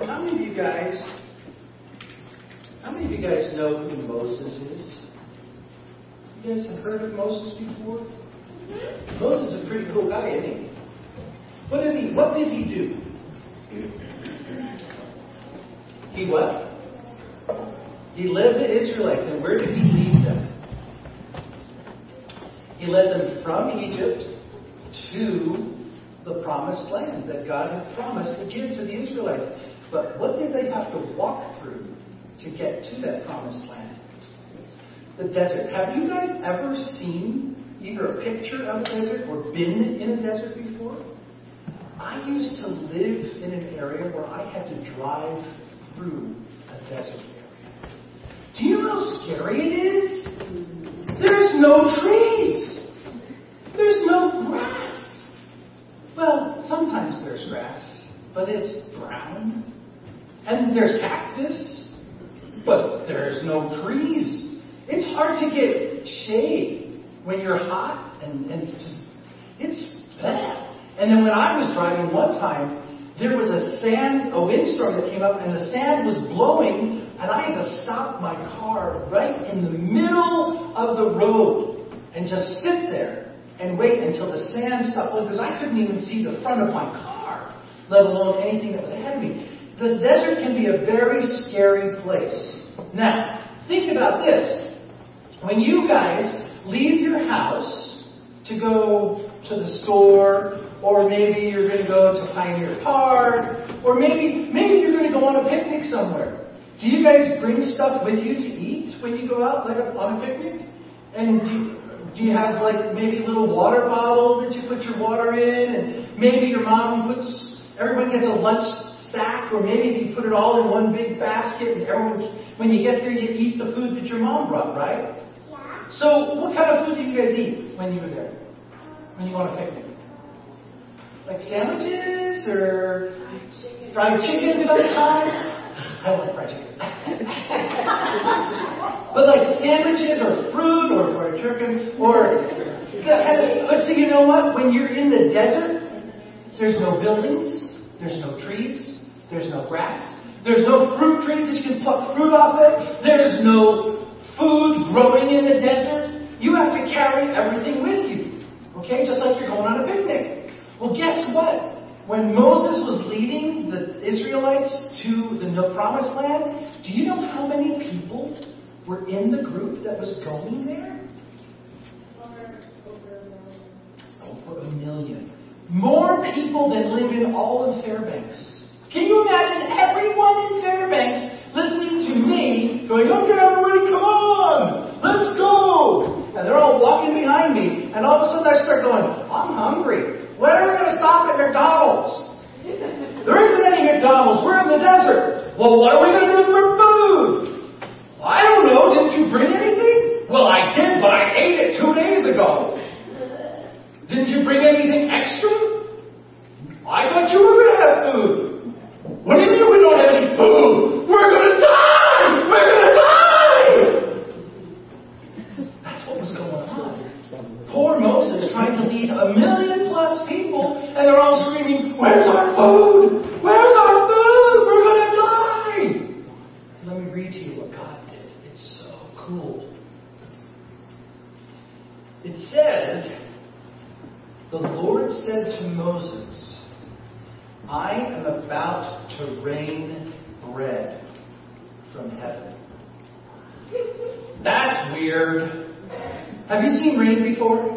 How many of you guys know who Moses is? You guys have heard of Moses before? Mm-hmm. Moses is a pretty cool guy, isn't he? What did he do? He what? He led the Israelites, and where did he lead them? He led them from Egypt to the promised land that God had promised to give to the Israelites. But what did they have to walk through to get to that promised land? The desert. Have you guys ever seen either a picture of a desert or been in a desert before? I used to live in an area where I had to drive through a desert area. Do you know how scary it is? There's no trees. There's no grass. Well, sometimes there's grass, but it's brown. And there's cactus, but there's no trees. It's hard to get shade when you're hot, and it's bad. And then when I was driving one time, there was a windstorm that came up, and the sand was blowing, and I had to stop my car right in the middle of the road and just sit there and wait until the sand stopped blowing, because I couldn't even see the front of my car, let alone anything that was ahead of me. This desert can be a very scary place. Now, think about this. When you guys leave your house to go to the store, or maybe you're going to go to Pioneer Park, or maybe you're going to go on a picnic somewhere. Do you guys bring stuff with you to eat when you go out, like on a picnic? And do you have like maybe a little water bottle that you put your water in, and maybe your mom everyone gets a lunch sack, or maybe you put it all in one big basket, and everyone, when you get there, you eat the food that your mom brought, right? Yeah. So what kind of food do you guys eat when you were there, when you go on a picnic? Like sandwiches or fried chicken sometimes. I like fried chicken. But like sandwiches or fruit or fried chicken or... So you know what? When you're in the desert, there's no buildings, there's no trees, there's no grass, there's no fruit trees that you can pluck fruit off of, there's no food growing in the desert. You have to carry everything with you. Okay? Just like you're going on a picnic. Well, guess what? When Moses was leading the Israelites to the Promised Land, do you know how many people were in the group that was going there? Over a million. More people than live in all of Fairbanks. Can you imagine everyone in Fairbanks listening to me going, "Okay, everybody, come on! Let's go!" And they're all walking behind me, and all of a sudden I start going, "I'm hungry. When are we going to stop at McDonald's? There isn't any McDonald's. We're in the desert. Well, what are we going to do for food? I don't know. Didn't you bring anything? Well, I did, but I ate it 2 days ago. Didn't you bring anything extra? I thought you were going to have food. What do you mean we don't have any food? We're going to die! We're going to die!" That's what was going on. Poor Moses trying to lead a million people, and they're all screaming, "Where's our food? Where's our food? We're going to die!" Let me read to you what God did. It's so cool. It says, "The Lord said to Moses, 'I am about to rain bread from heaven.'" That's weird. Have you seen rain before?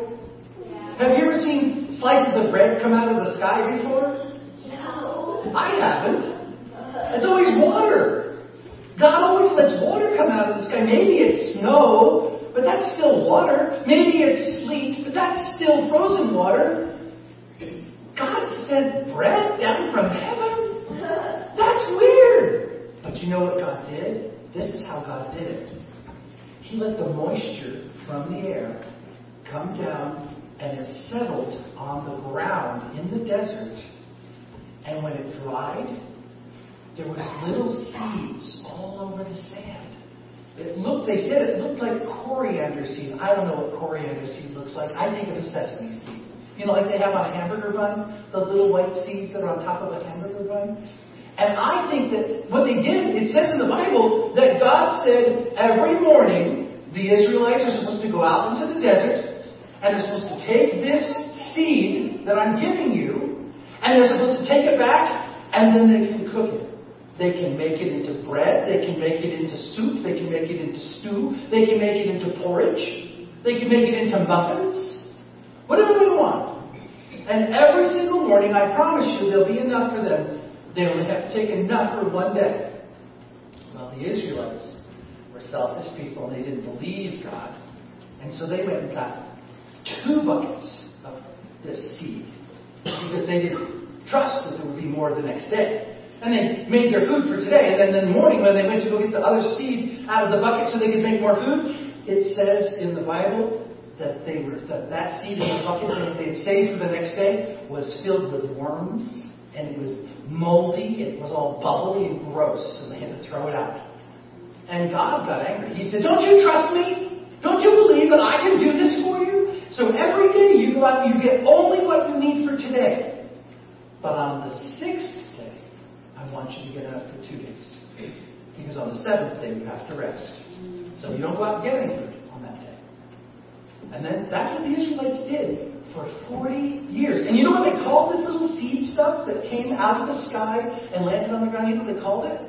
Have you ever seen slices of bread come out of the sky before? No. I haven't. It's always water. God always lets water come out of the sky. Maybe it's snow, but that's still water. Maybe it's sleet, but that's still frozen water. God sent bread down from heaven? That's weird. But you know what God did? This is how God did it. He let the moisture from the air come down, and it settled on the ground in the desert. And when it dried, there was little seeds all over the sand. They said it looked like coriander seed. I don't know what coriander seed looks like. I think of a sesame seed. You know, like they have on a hamburger bun, those little white seeds that are on top of a hamburger bun. And I think that what they did, it says in the Bible that God said every morning the Israelites are supposed to go out into the desert and they're supposed to take this seed that I'm giving you and they're supposed to take it back and then they can cook it. They can make it into bread. They can make it into soup. They can make it into stew. They can make it into porridge. They can make it into muffins. Whatever they want. And every single morning, I promise you, there'll be enough for them. They only have to take enough for one day. Well, the Israelites were selfish people, and they didn't believe God. And so they went and got 2 buckets of this seed because they didn't trust that there would be more the next day. And they made their food for today. And then in the morning when they went to go get the other seed out of the bucket so they could make more food, it says in the Bible that they were that seed in the bucket that they had saved for the next day was filled with worms. And it was moldy. It was all bubbly and gross. So they had to throw it out. And God got angry. He said, "Don't you trust me? Don't you believe that I can do this for you? So every day you go out and you get only what you need for today. But on the 6th day, I want you to get enough for 2 days. Because on the 7th day you have to rest. So you don't go out and get any food on that day." And then that's what the Israelites did for 40 years. And you know what they called this little seed stuff that came out of the sky and landed on the ground? You know what they called it?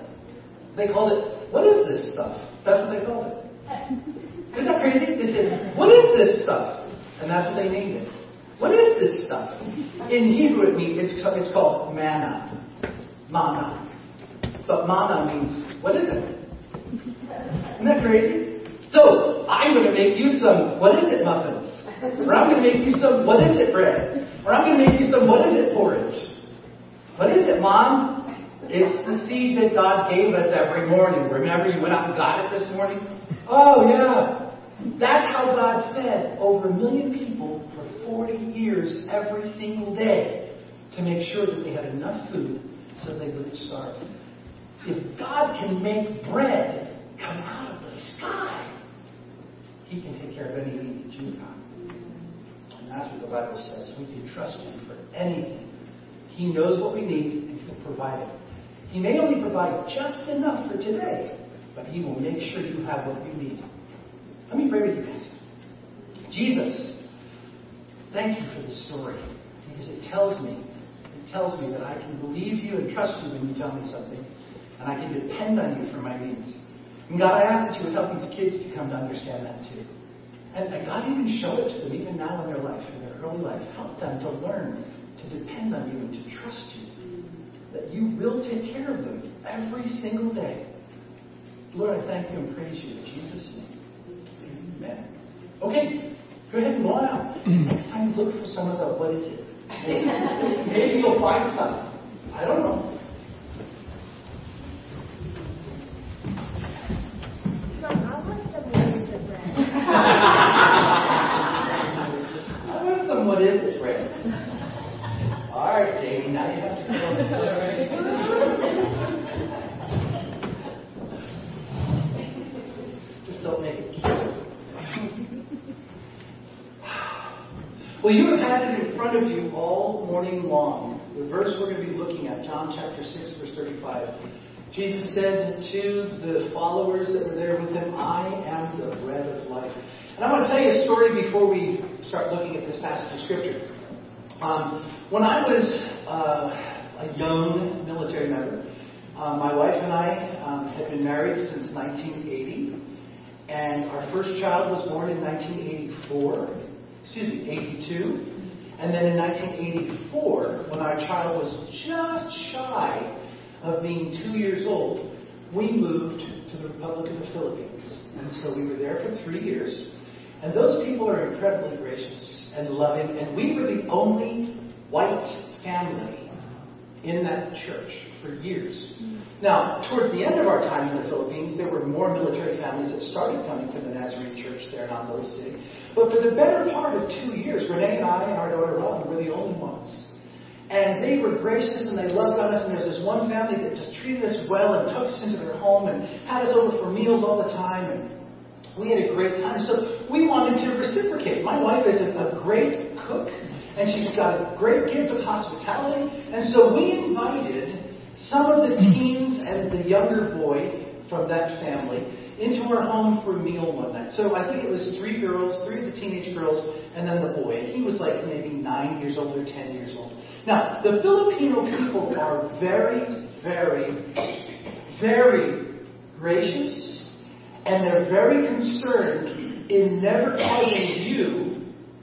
They called it, "What is this stuff?" That's what they called it. Isn't that crazy? They said, "What is this stuff?" And that's what they named it. What is this stuff? In Hebrew, it's called manna. Manna. But manna means, what is it? Isn't that crazy? So, I'm going to make you some, what is it, muffins? Or I'm going to make you some, what is it, bread? Or I'm going to make you some, what is it, porridge? What is it, Mom? It's the seed that God gave us every morning. Remember, you went out and got it this morning? Oh, yeah. That's how God fed over 1 million people for 40 years every single day to make sure that they had enough food so they wouldn't starve. If God can make bread come out of the sky, He can take care of any need that you've got. And that's what the Bible says. We can trust Him for anything. He knows what we need and He'll provide it. He may only provide just enough for today, but He will make sure you have what you need. Let me pray with you guys. Jesus, thank you for this story because it tells me that I can believe you and trust you when you tell me something, and I can depend on you for my needs. And God, I ask that you would help these kids to come to understand that too. And God, even show it to them even now in their life, in their early life. Help them to learn to depend on you and to trust you. That you will take care of them every single day. Lord, I thank you and praise you in Jesus' name. Amen. Okay, go ahead and go on out. Next time, look for some of the, what is it? Maybe you'll find something. I don't know. What is this, Ray? All right, Jamie, now you have to go on this already. Just don't make it cute. Well, you have had it in front of you all morning long. The verse we're going to be looking at, John chapter 6, verse 35. Jesus said to the followers that were there with him, "I am the bread of life." And I want to tell you a story before we start looking at this passage of Scripture. When I was a young military member, my wife and I had been married since 1980, and our first child was born in 82. And then in 1984, when our child was just shy of being 2 years old, we moved to the Republic of the Philippines. And so we were there for 3 years. And those people are incredibly gracious and loving. And we were the only white family in that church for years. Now, towards the end of our time in the Philippines, there were more military families that started coming to the Nazarene church there in Angeles City. But for the better part of 2 years, Renee and I and our daughter Robin were the only ones. And they were gracious and they loved on us. And there's this one family that just treated us well and took us into their home and had us over for meals all the time. And we had a great time. So we wanted to reciprocate. My wife is a great cook. and she's got a great gift of hospitality. And so we invited some of the teens and the younger boy from that family into our home for a meal one night. So I think it was three of the teenage girls, and then the boy. And he was like maybe 9 years old or 10 years old. Now, the Filipino people are very, very, very gracious, and they're very concerned in never causing you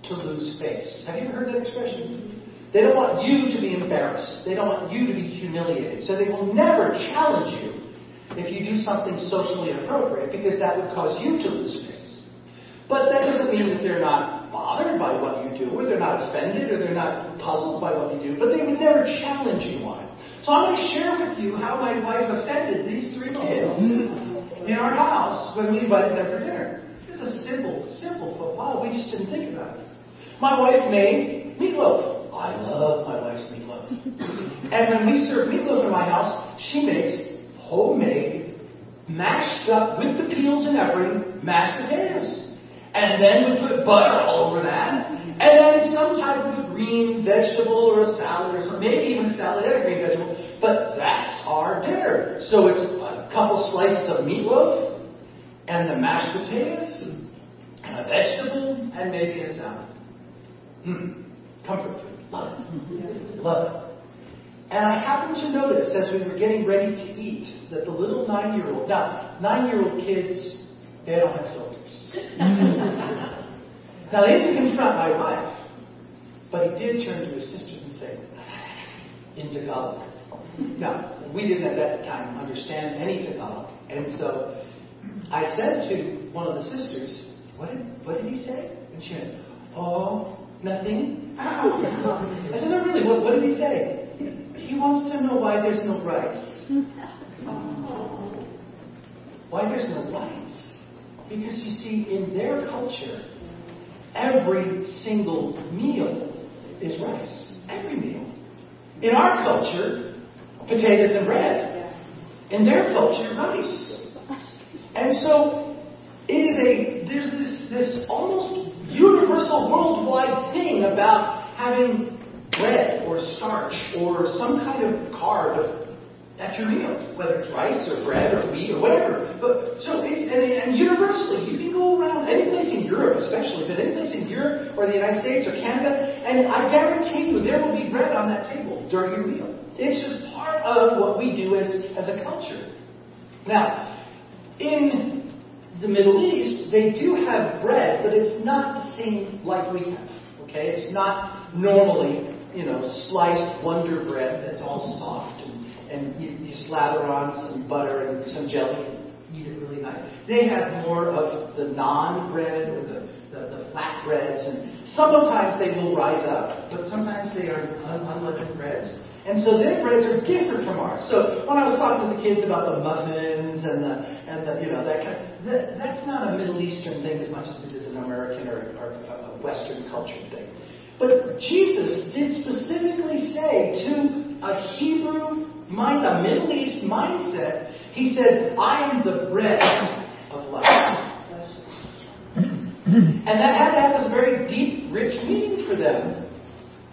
to lose face. Have you ever heard that expression? They don't want you to be embarrassed. They don't want you to be humiliated. So they will never challenge you if you do something socially inappropriate, because that would cause you to lose face. But that doesn't mean that they're not bothered by what you do, or they're not offended, or they're not puzzled by what you do, but they would never challenge you on it. So I'm going to share with you how my wife offended these three kids in our house when we invited them for dinner. It's a simple, but wow, we just didn't think about it. My wife made meatloaf. I love my wife's meatloaf. And when we serve meatloaf in my house, she makes homemade, mashed up with the peels and everything, mashed potatoes. And then we put butter all over that. And then some type of a green vegetable or a salad, or maybe even a salad and a green vegetable. But that's our dinner. So it's a couple slices of meatloaf and the mashed potatoes and a vegetable and maybe a salad. Comfort food. Love it. Love it. And I happened to notice as we were getting ready to eat that the little 9-year-old... Now, 9-year-old kids, they don't have filters. Now, they didn't confront my wife, but he did turn to his sisters and say, in Tagalog. Now, we didn't at that time understand any Tagalog. And so I said to one of the sisters, what did he say? And she went, oh, nothing. Ow. I said, no, really, what did he say? He wants to know why there's no rice. Why there's no rice? Because you see, in their culture, every single meal is rice. Every meal. In our culture, potatoes and bread. In their culture, rice. And so, there's this almost universal worldwide thing about having bread or starch or some kind of carb at your meal, whether it's rice or bread or wheat or whatever. But so it's and universally, you can go around any place in Europe, especially, but any place in Europe or the United States or Canada, and I guarantee you there will be bread on that table during your meal. It's just part of what we do as a culture. Now, in the Middle East, they do have bread, but it's not the same like we have. Okay, it's not normally, you know, sliced Wonder Bread that's all soft and you slather on some butter and some jelly and eat it really nice. They have more of the naan bread or the flat breads, and sometimes they will rise up, but sometimes they are unleavened breads. And so their breads are different from ours. So when I was talking to the kids about the muffins and the you know, that kind of, that's not a Middle Eastern thing as much as it is an American or a Western culture thing. But Jesus did specifically say to a Hebrew mind, a Middle East mindset, he said, I am the bread of life. And that had to have this very deep, rich meaning for them,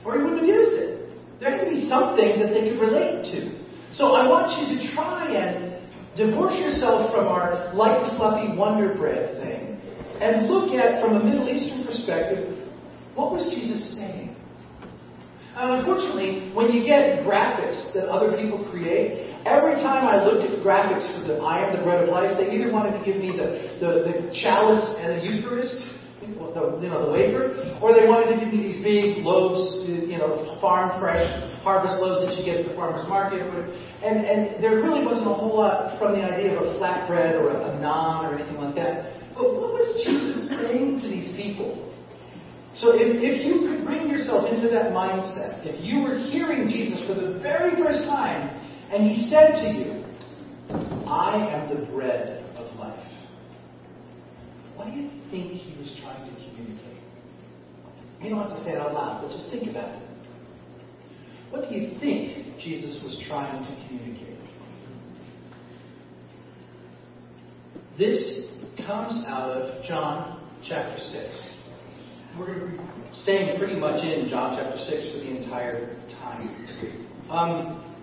or he wouldn't have used it. There had to be something that they could relate to. So I want you to try and divorce yourself from our light, fluffy Wonder Bread thing and look at, from a Middle Eastern perspective, what was Jesus saying? And unfortunately, when you get graphics that other people create, every time I looked at graphics for the I Am the Bread of Life, they either wanted to give me the chalice and the Eucharist, the wafer, or they wanted to give me these big loaves, farm fresh harvest loaves that you get at the farmer's market. And there really wasn't a whole lot from the idea of a flatbread or a naan or anything like that. But what was Jesus saying to these people? So if you could bring yourself into that mindset, if you were hearing Jesus for the very first time, and he said to you, I am the bread of life, what do you think he was trying to communicate? You don't have to say it out loud, but just think about it. What do you think Jesus was trying to communicate? This comes out of John chapter 6. we're staying pretty much in John chapter 6 for the entire time.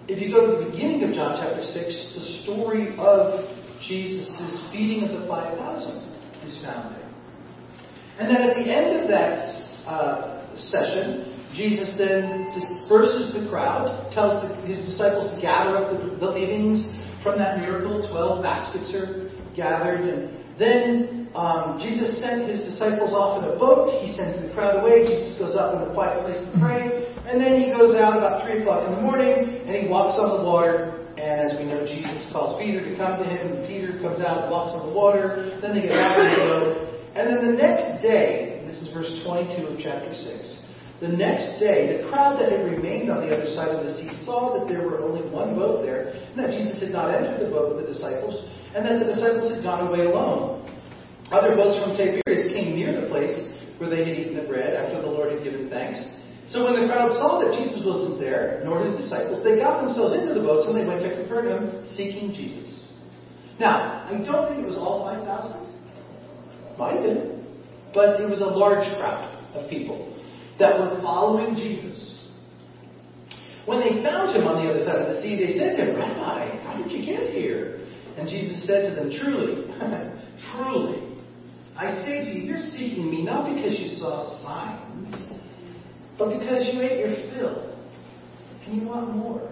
If you go to the beginning of John chapter 6, the story of Jesus' feeding of the 5,000 is found there. And then at the end of that session, Jesus then disperses the crowd, tells his disciples to gather up the leavings from that miracle. 12 baskets are gathered. And then Jesus sent his disciples off in a boat. He sends the crowd away. Jesus goes up in a quiet place to pray. And then he goes out about 3 o'clock in the morning, and he walks on the water. And as we know, Jesus calls Peter to come to him, and Peter comes out and walks on the water. Then they get back in the boat. And then the next day, and this is verse 22 of chapter 6, the next day, the crowd that had remained on the other side of the sea saw that there were only one boat there, and that Jesus had not entered the boat with the disciples, and that the disciples had gone away alone. Other boats from Tiberias came near the place where they had eaten the bread after the Lord had given thanks. So when the crowd saw that Jesus wasn't there, nor his disciples, they got themselves into the boats, and they went to Capernaum seeking Jesus. Now, I don't think it was all 5,000. Might have been. But it was a large crowd of people that were following Jesus. When they found him on the other side of the sea, they said to him, "Rabbi, how did you get here?" And Jesus said to them, Truly, I say to you, you're seeking me not because you saw signs, but because you ate your fill and you want more.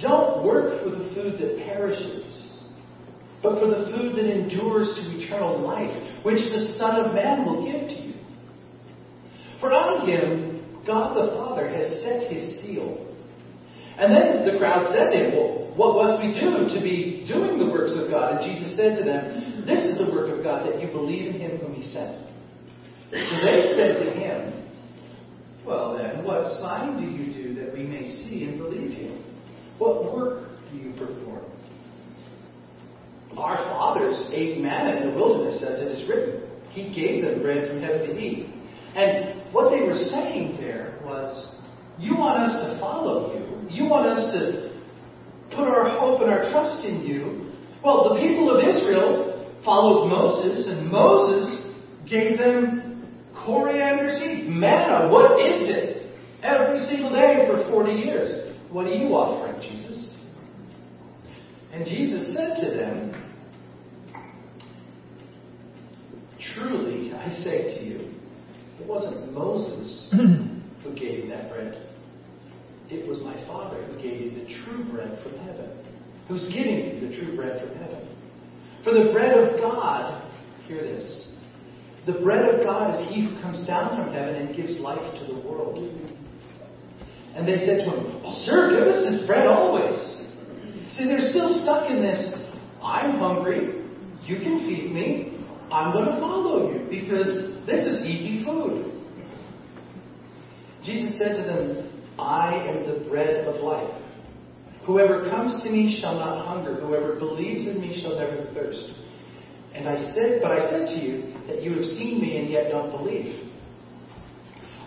Don't work for the food that perishes, but for the food that endures to eternal life, which the Son of Man will give to you. For on him, God the Father has set his seal. And then the crowd said to him, "Well, what must we do to be doing the works of God?" And Jesus said to them, "This is the work of God, that you believe in him whom he sent." So they said to him, "Well then, what sign do you do that we may see and believe you? What work do you perform? Our fathers ate manna in the wilderness, as it is written. He gave them bread from heaven to eat." And what they were saying there was, you want us to follow you. You want us to put our hope and our trust in you. Well, the people of Israel followed Moses, and Moses gave them coriander seed, manna. What is it? Every single day for 40 years. What are you offering, Jesus? And Jesus said to them, "Truly, I say to you, it wasn't Moses who gave you that bread. It was my Father who gave you the true bread from heaven. Who's giving you the true bread from heaven? For the bread of God," hear this, "the bread of God is he who comes down from heaven and gives life to the world." And they said to him, "Well, sir, give us this bread always." See, they're still stuck in this, I'm hungry, you can feed me, I'm going to follow you, because this is easy food. Jesus said to them, "I am the bread of life. Whoever comes to me shall not hunger. Whoever believes in me shall never thirst. But I said to you that you have seen me and yet don't believe.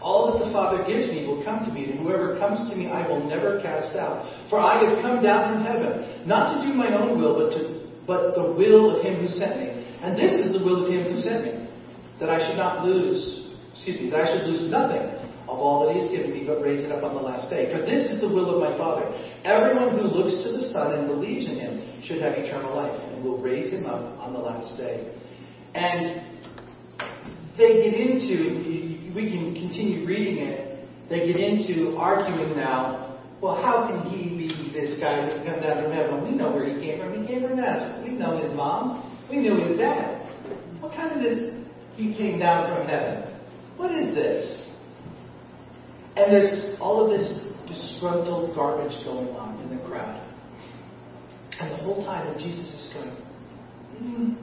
All that the Father gives me will come to me, and whoever comes to me I will never cast out. For I have come down from heaven, not to do my own will, but the will of him who sent me. And this is the will of him who sent me, that I should lose nothing of all that he has given me, but raise it up on the last day. For this is the will of my Father. Everyone who looks to the Son and believes in him should have eternal life, and will raise him up on the last day." And they get into, we can continue reading it, they get into arguing now, well, how can he be this guy who's come down from heaven? We know where he came from. He came from Nazareth. We know his mom. We knew his dad. What kind of this? He came down from heaven. What is this? And there's all of this disgruntled garbage going on in the crowd. And the whole time that Jesus is going,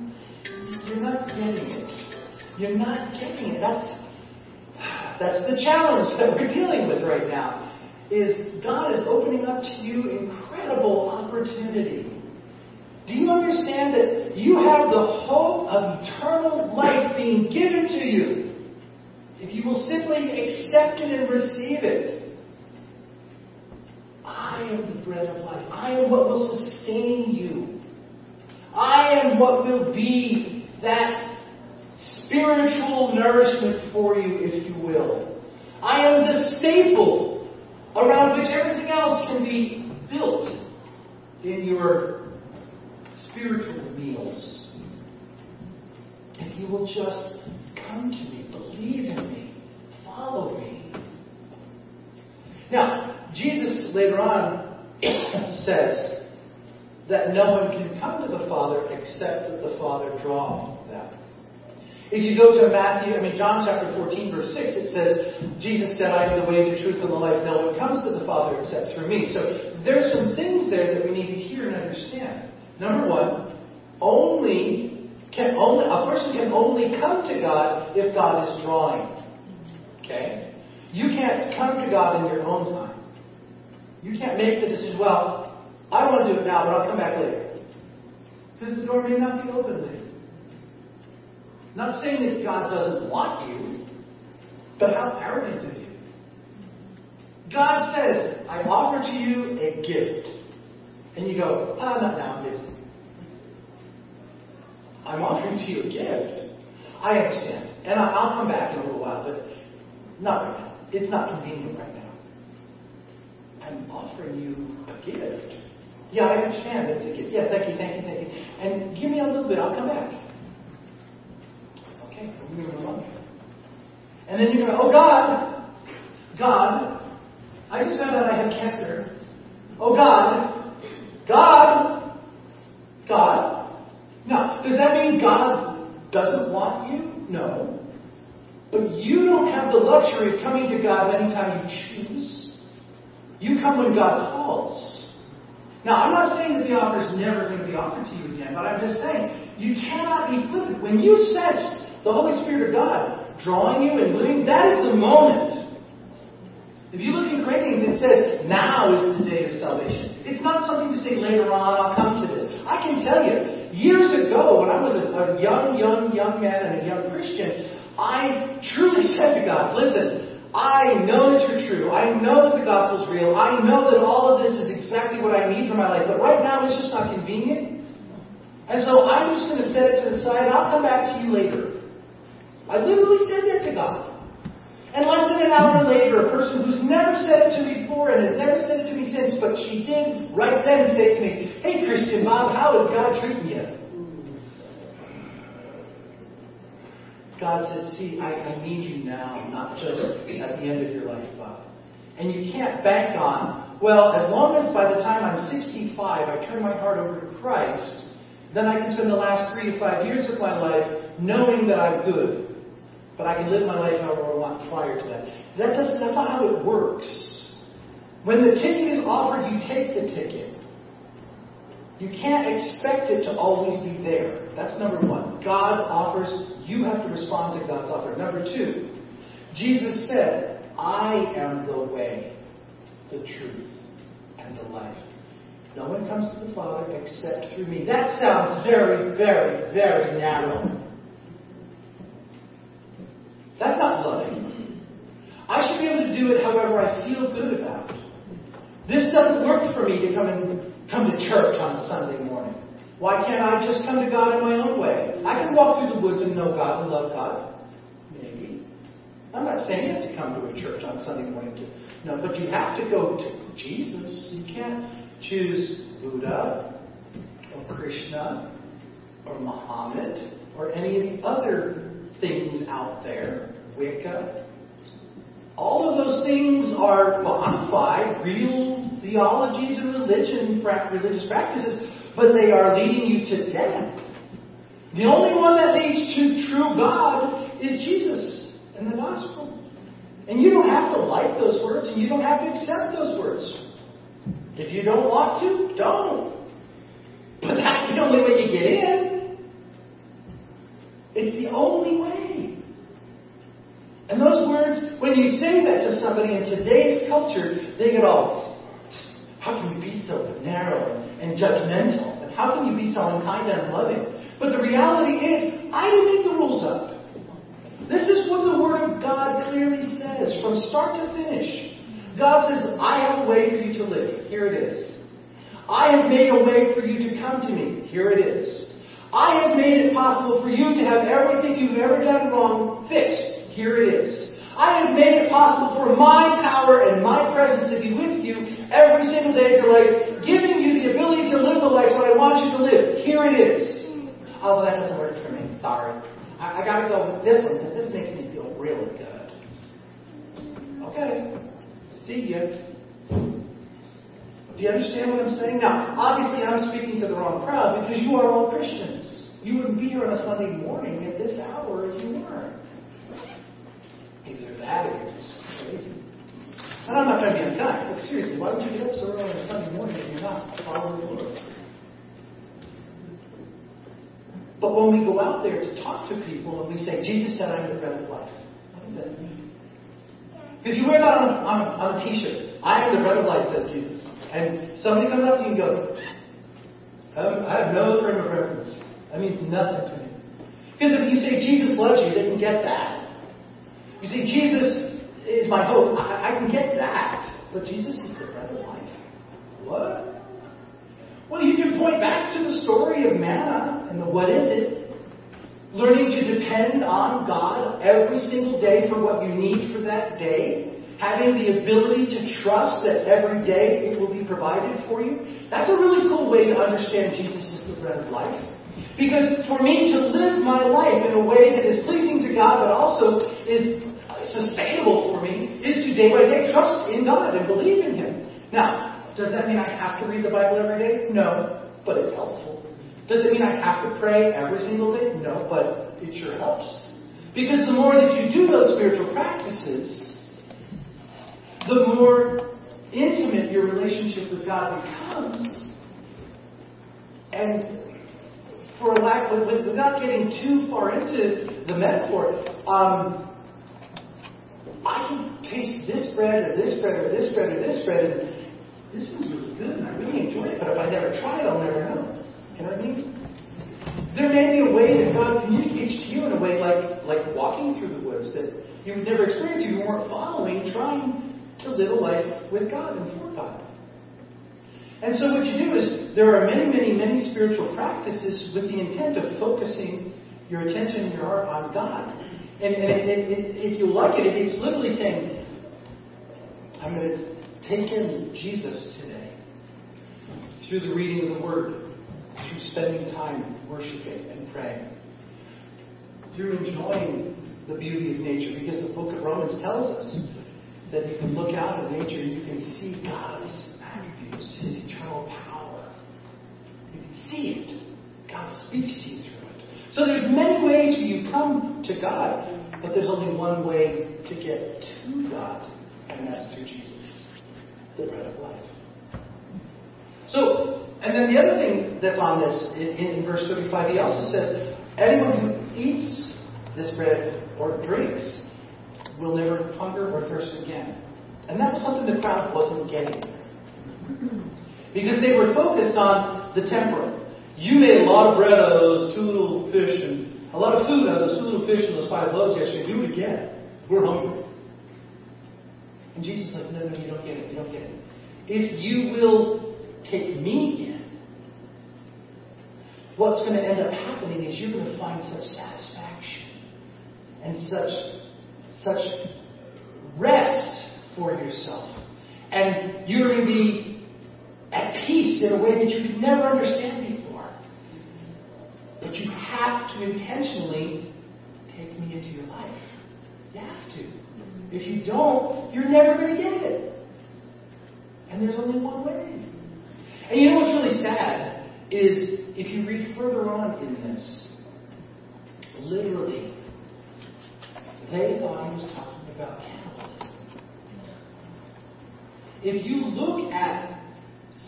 you're not getting it. You're not getting it. That's the challenge that we're dealing with right now. Is God is opening up to you incredible opportunity. Do you understand that you have the hope of eternal life being given to you if you will simply accept it and receive it? I am the bread of life. I am what will sustain you. I am what will be that spiritual nourishment for you, if you will. I am the staple around which everything else can be built in your spiritual meals. And He will just come to me, believe in me, follow me. Now, Jesus later on says that no one can come to the Father except that the Father draw them. If you go to John chapter 14, verse 6, it says, Jesus said, I am the way, the truth, and the life. No one comes to the Father except through me. So there's some things there that we need to hear and understand. Number one, a person can only come to God if God is drawing. Okay? You can't come to God in your own time. You can't make the decision, well, I want to do it now, but I'll come back later. Because the door may not be open later. Not saying that God doesn't want you, but how arrogant of you. God says, I offer to you a gift. And you go, not now, I'm busy. I'm offering to you a gift. I understand. And I'll come back in a little while, but not right now. It's not convenient right now. I'm offering you a gift. Yeah, I understand. It's a gift. Yeah, thank you. And give me a little bit. I'll come back. And then you're going, oh God, I just found out I had cancer. Oh God. Now, does that mean God doesn't want you? No. But you don't have the luxury of coming to God anytime you choose. You come when God calls. Now, I'm not saying that the offer is never going to be offered to you again, but I'm just saying you cannot be flippant. When you sense the Holy Spirit of God drawing you and living, that is the moment. If you look in Corinthians, it says, now is the day of salvation. It's not something to say later on, I'll come to this. I can tell you, years ago, when I was a young man and a young Christian, I truly said to God, listen, I know that you're true. I know that the gospel's real. I know that all of this is exactly what I need for my life. But right now, it's just not convenient. And so I'm just going to set it to the side. I'll come back to you later. I literally said that to God. And less than an hour later, a person who's never said it to me before and has never said it to me since, but she did right then say to me, hey, Christian Bob, how is God treating you? God said, see, I need you now, not just at the end of your life, Bob. And you can't bank on, well, as long as by the time I'm 65, I turn my heart over to Christ, then I can spend the last 3 to 5 years of my life knowing that I'm good. But I can live my life however I want prior to that. That's not how it works. When the ticket is offered, you take the ticket. You can't expect it to always be there. That's number one. God offers. You have to respond to God's offer. Number two, Jesus said, I am the way, the truth, and the life. No one comes to the Father except through me. That sounds very, very, very narrow. That's not loving. I should be able to do it however I feel good about. This doesn't work for me to come to church on Sunday morning. Why can't I just come to God in my own way? I can walk through the woods and know God and love God. Maybe. I'm not saying you have to come to a church on Sunday morning. No, but you have to go to Jesus. You can't choose Buddha or Krishna or Muhammad or any of the other things out there, Wicca. All of those things are bonafide, real theologies and religious practices, but they are leading you to death. The only one that leads to true God is Jesus and the gospel. And you don't have to like those words, and you don't have to accept those words. If you don't want to, don't. But that's the only way you get in. It's the only way. And those words, when you say that to somebody in today's culture, they get all, how can you be so narrow and judgmental? And how can you be so unkind and unloving? But the reality is, I didn't make the rules up. This is what the Word of God clearly says from start to finish. God says, I have a way for you to live. Here it is. I have made a way for you to come to me. Here it is. I have made it possible for you to have everything you've ever done wrong fixed. Here it is. I have made it possible for my power and my presence to be with you every single day of your life, giving you the ability to live the life that I want you to live. Here it is. Oh, that doesn't work for me. Sorry. I got to go with this one because this makes me feel really good. Okay. See you. Do you understand what I'm saying? Now, obviously I'm speaking to the wrong crowd because you are all Christians. You wouldn't be here on a Sunday morning at this hour if you weren't. Either that or you're just crazy. And I'm not trying to be unkind, but seriously, why would you get up so early on a Sunday morning if you're not following the Lord? But when we go out there to talk to people and we say, Jesus said, I'm the bread of life. What does that mean? Because you wear that on a t-shirt. I am the bread of life, says Jesus. And somebody comes up to you and goes, I have no frame of reference. That means nothing to me. Because if you say Jesus loves you, they can get that. You say Jesus is my hope. I can get that. But Jesus is the bread of life. What? Well, you can point back to the story of manna and the what is it. Learning to depend on God every single day for what you need for that day. Having the ability to trust that every day it will be provided for you. That's a really cool way to understand Jesus is the bread of life. Because for me to live my life in a way that is pleasing to God but also is sustainable for me is to day by day trust in God and believe in Him. Now, does that mean I have to read the Bible every day? No, but it's helpful. Does it mean I have to pray every single day? No, but it sure helps. Because the more that you do those spiritual practices, the more intimate your relationship with God becomes. And for lack of, without getting too far into the metaphor, I can taste this bread or this bread or this bread or this bread, and this one's really good and I really enjoy it, but if I never try it, I'll never know. You know what I mean? There may be a way that God communicates to you in a way like walking through the woods that you would never experience if you weren't following, trying to live a life with God and for God. And so what you do is there are many, many, many spiritual practices with the intent of focusing your attention and your heart on God. And if you like it, it's literally saying, I'm going to take in Jesus today through the reading of the Word. Through spending time worshiping and praying. Through enjoying the beauty of nature. Because the book of Romans tells us that you can look out at nature and you can see God's attributes, His eternal power. You can see it. God speaks to you through it. So there's many ways for you to come to God, but there's only one way to get to God, and that's through Jesus, the bread of life. So, and then the other thing that's on this, in verse 35, he also says, anyone who eats this bread or drinks will never hunger or thirst again. And that was something the crowd wasn't getting. Because they were focused on the temporal. You made a lot of bread out of those two little fish, and a lot of food out of those two little fish and those five loaves yesterday. Do it again. We're hungry. And Jesus said, no, you don't get it. You don't get it. If you will take me in, what's going to end up happening is you're going to find such satisfaction and such rest for yourself. And you're going to be at peace in a way that you could never understand before. But you have to intentionally take me into your life. You have to. If you don't, you're never going to get it. And there's only one way. And you know what's really sad is if you read further on in this, literally, they thought he was talking about cannibalism. If you look at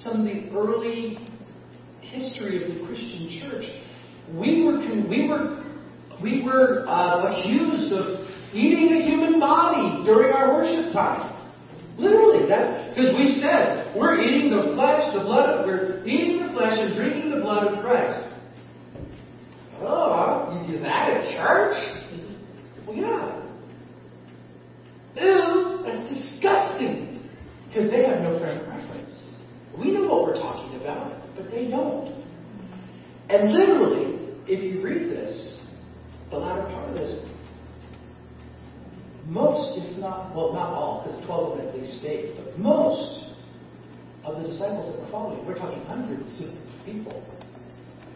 some of the early history of the Christian church, we were accused of eating a human body during our worship time. Literally, that's because we said we're eating the flesh, the blood. We're eating the flesh and drinking the blood of Christ. Oh, you do that at church? Well, yeah. Ew, that's disgusting. Because they have no frame of reference. We know what we're talking about, but they don't. And literally, if you read this, the latter part of this, most, if not, well, not all, because 12 of them at least stayed, but most of the disciples that were following, we're talking hundreds of people,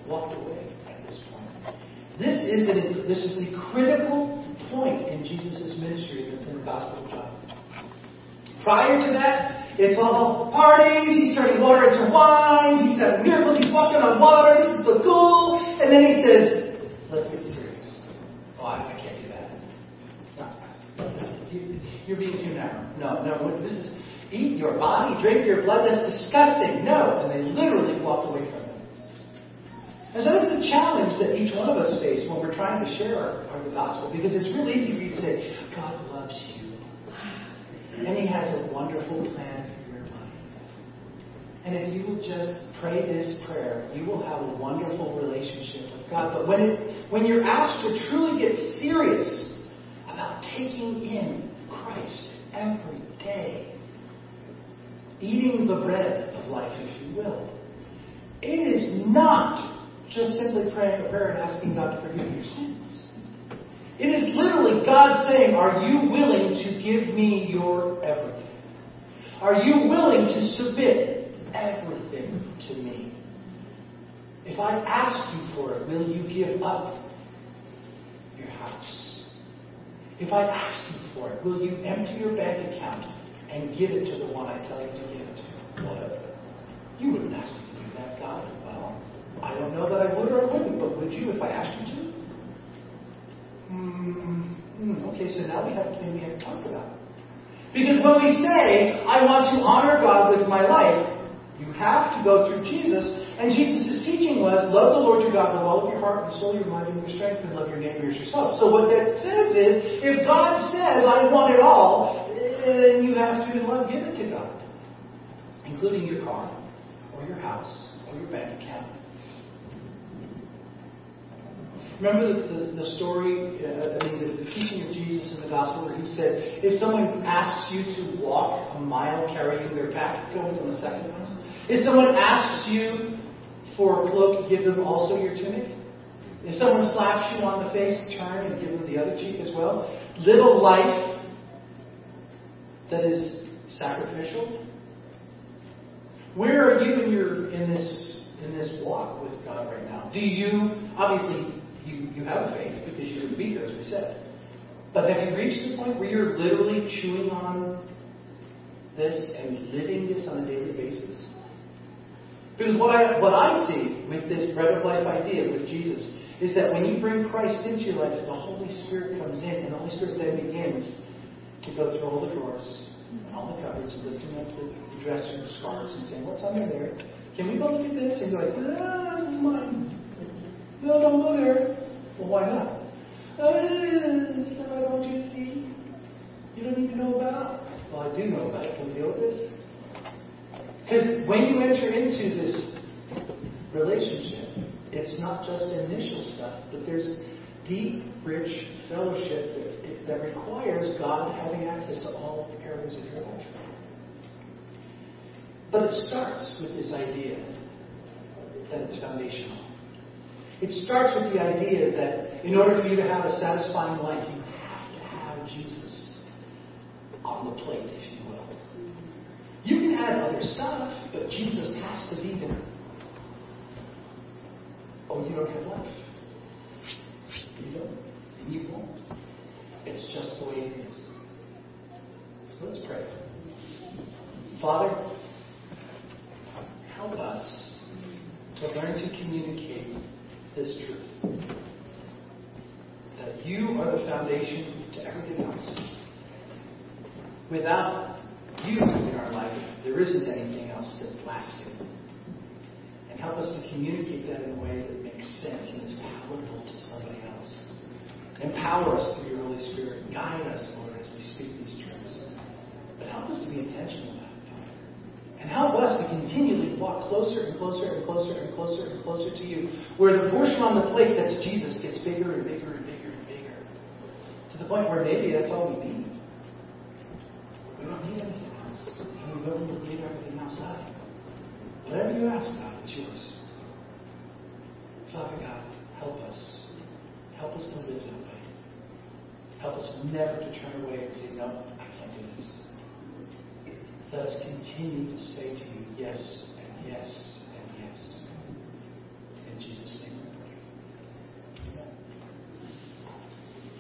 walked away at this point. This is the critical point in Jesus' ministry in the Gospel of John. Prior to that, it's all parties, he's turning water into wine, he's having miracles, he's walking on water, this is so cool, and then he says, let's get serious. Oh, I can't do that. You're being too narrow. No, this is, eat your body, drink your blood, that's disgusting. No, and they literally walked away from it. And so that's the challenge that each one of us face when we're trying to share our gospel, because it's real easy for you to say, God loves you, and he has a wonderful plan for your life. And if you will just pray this prayer, you will have a wonderful relationship with God. But when you're asked to truly get serious about taking in Christ every day, eating the bread of life, if you will, it is not just simply praying a prayer and asking God to forgive your sins. It is literally God saying, are you willing to give me your everything? Are you willing to submit everything to me? If I ask you for it, will you give up your house? If I ask you for it, will you empty your bank account and give it to the one I tell you to give it to? Well, you wouldn't ask me to do that, God. Well, I don't know that I would or I wouldn't, but would you if I asked you to? Okay, so now we have a thing we have to talk about. Because when we say, I want to honor God with my life, you have to go through Jesus. And Jesus' teaching was, love the Lord your God with all of your heart and soul, your mind, and your strength, and love your neighbor as yourself. So what that says is, if God says, I want it all, then you have to give it to God. Including your car, or your house, or your bank account. Remember the story, the teaching of Jesus in the Gospel where he said, if someone asks you to walk a mile carrying their pack, go with them a second one. If someone asks you for a cloak, give them also your tunic. If someone slaps you on the face, turn and give them the other cheek as well. Little life that is sacrificial. Where are you in this walk with God right now? Do you, obviously, you have a faith because you're weaker, as we said. But have you reached the point where you're literally chewing on this and living this on a daily basis? Because what I see with this bread of life idea with Jesus is that when you bring Christ into your life, the Holy Spirit comes in, and the Holy Spirit then begins to go through all the drawers and all the cupboards and lifting up the dresser and the scarves and saying, what's under there? Can we go look at this? And you're like, this is mine. No, don't go there. Well, why not? This stuff I don't want you to see. You don't even know about. Well, I do know about it. Can we deal with this? Because when you enter into this relationship, it's not just initial stuff, but there's deep, rich fellowship that requires God having access to all areas of your life. But it starts with this idea that it's foundational. It starts with the idea that in order for you to have a satisfying life, you have to have Jesus on the plate, if you will. You can add other stuff, but Jesus has to be there. Oh, you don't have life. You don't. And you won't. It's just the way it is. So let's pray. Father, help us to learn to communicate this truth, that you are the foundation to everything else. Without you in our life, there isn't anything else that's lasting. And help us to communicate that in a way that makes sense and is palatable to somebody else. Empower us through your Holy Spirit. Guide us, Lord, as we speak these truths. But help us to be intentional about it, Father. And help us to continually walk closer and closer and closer and closer and closer to you, where the portion on the plate that's Jesus gets bigger and bigger and bigger and bigger, to the point where maybe that's all we need. We don't need anything else, and we don't need everything outside. Whatever you ask, God, it's yours. Father God, help us. help us never to turn away and say, no, I can't do this. Let us continue to say to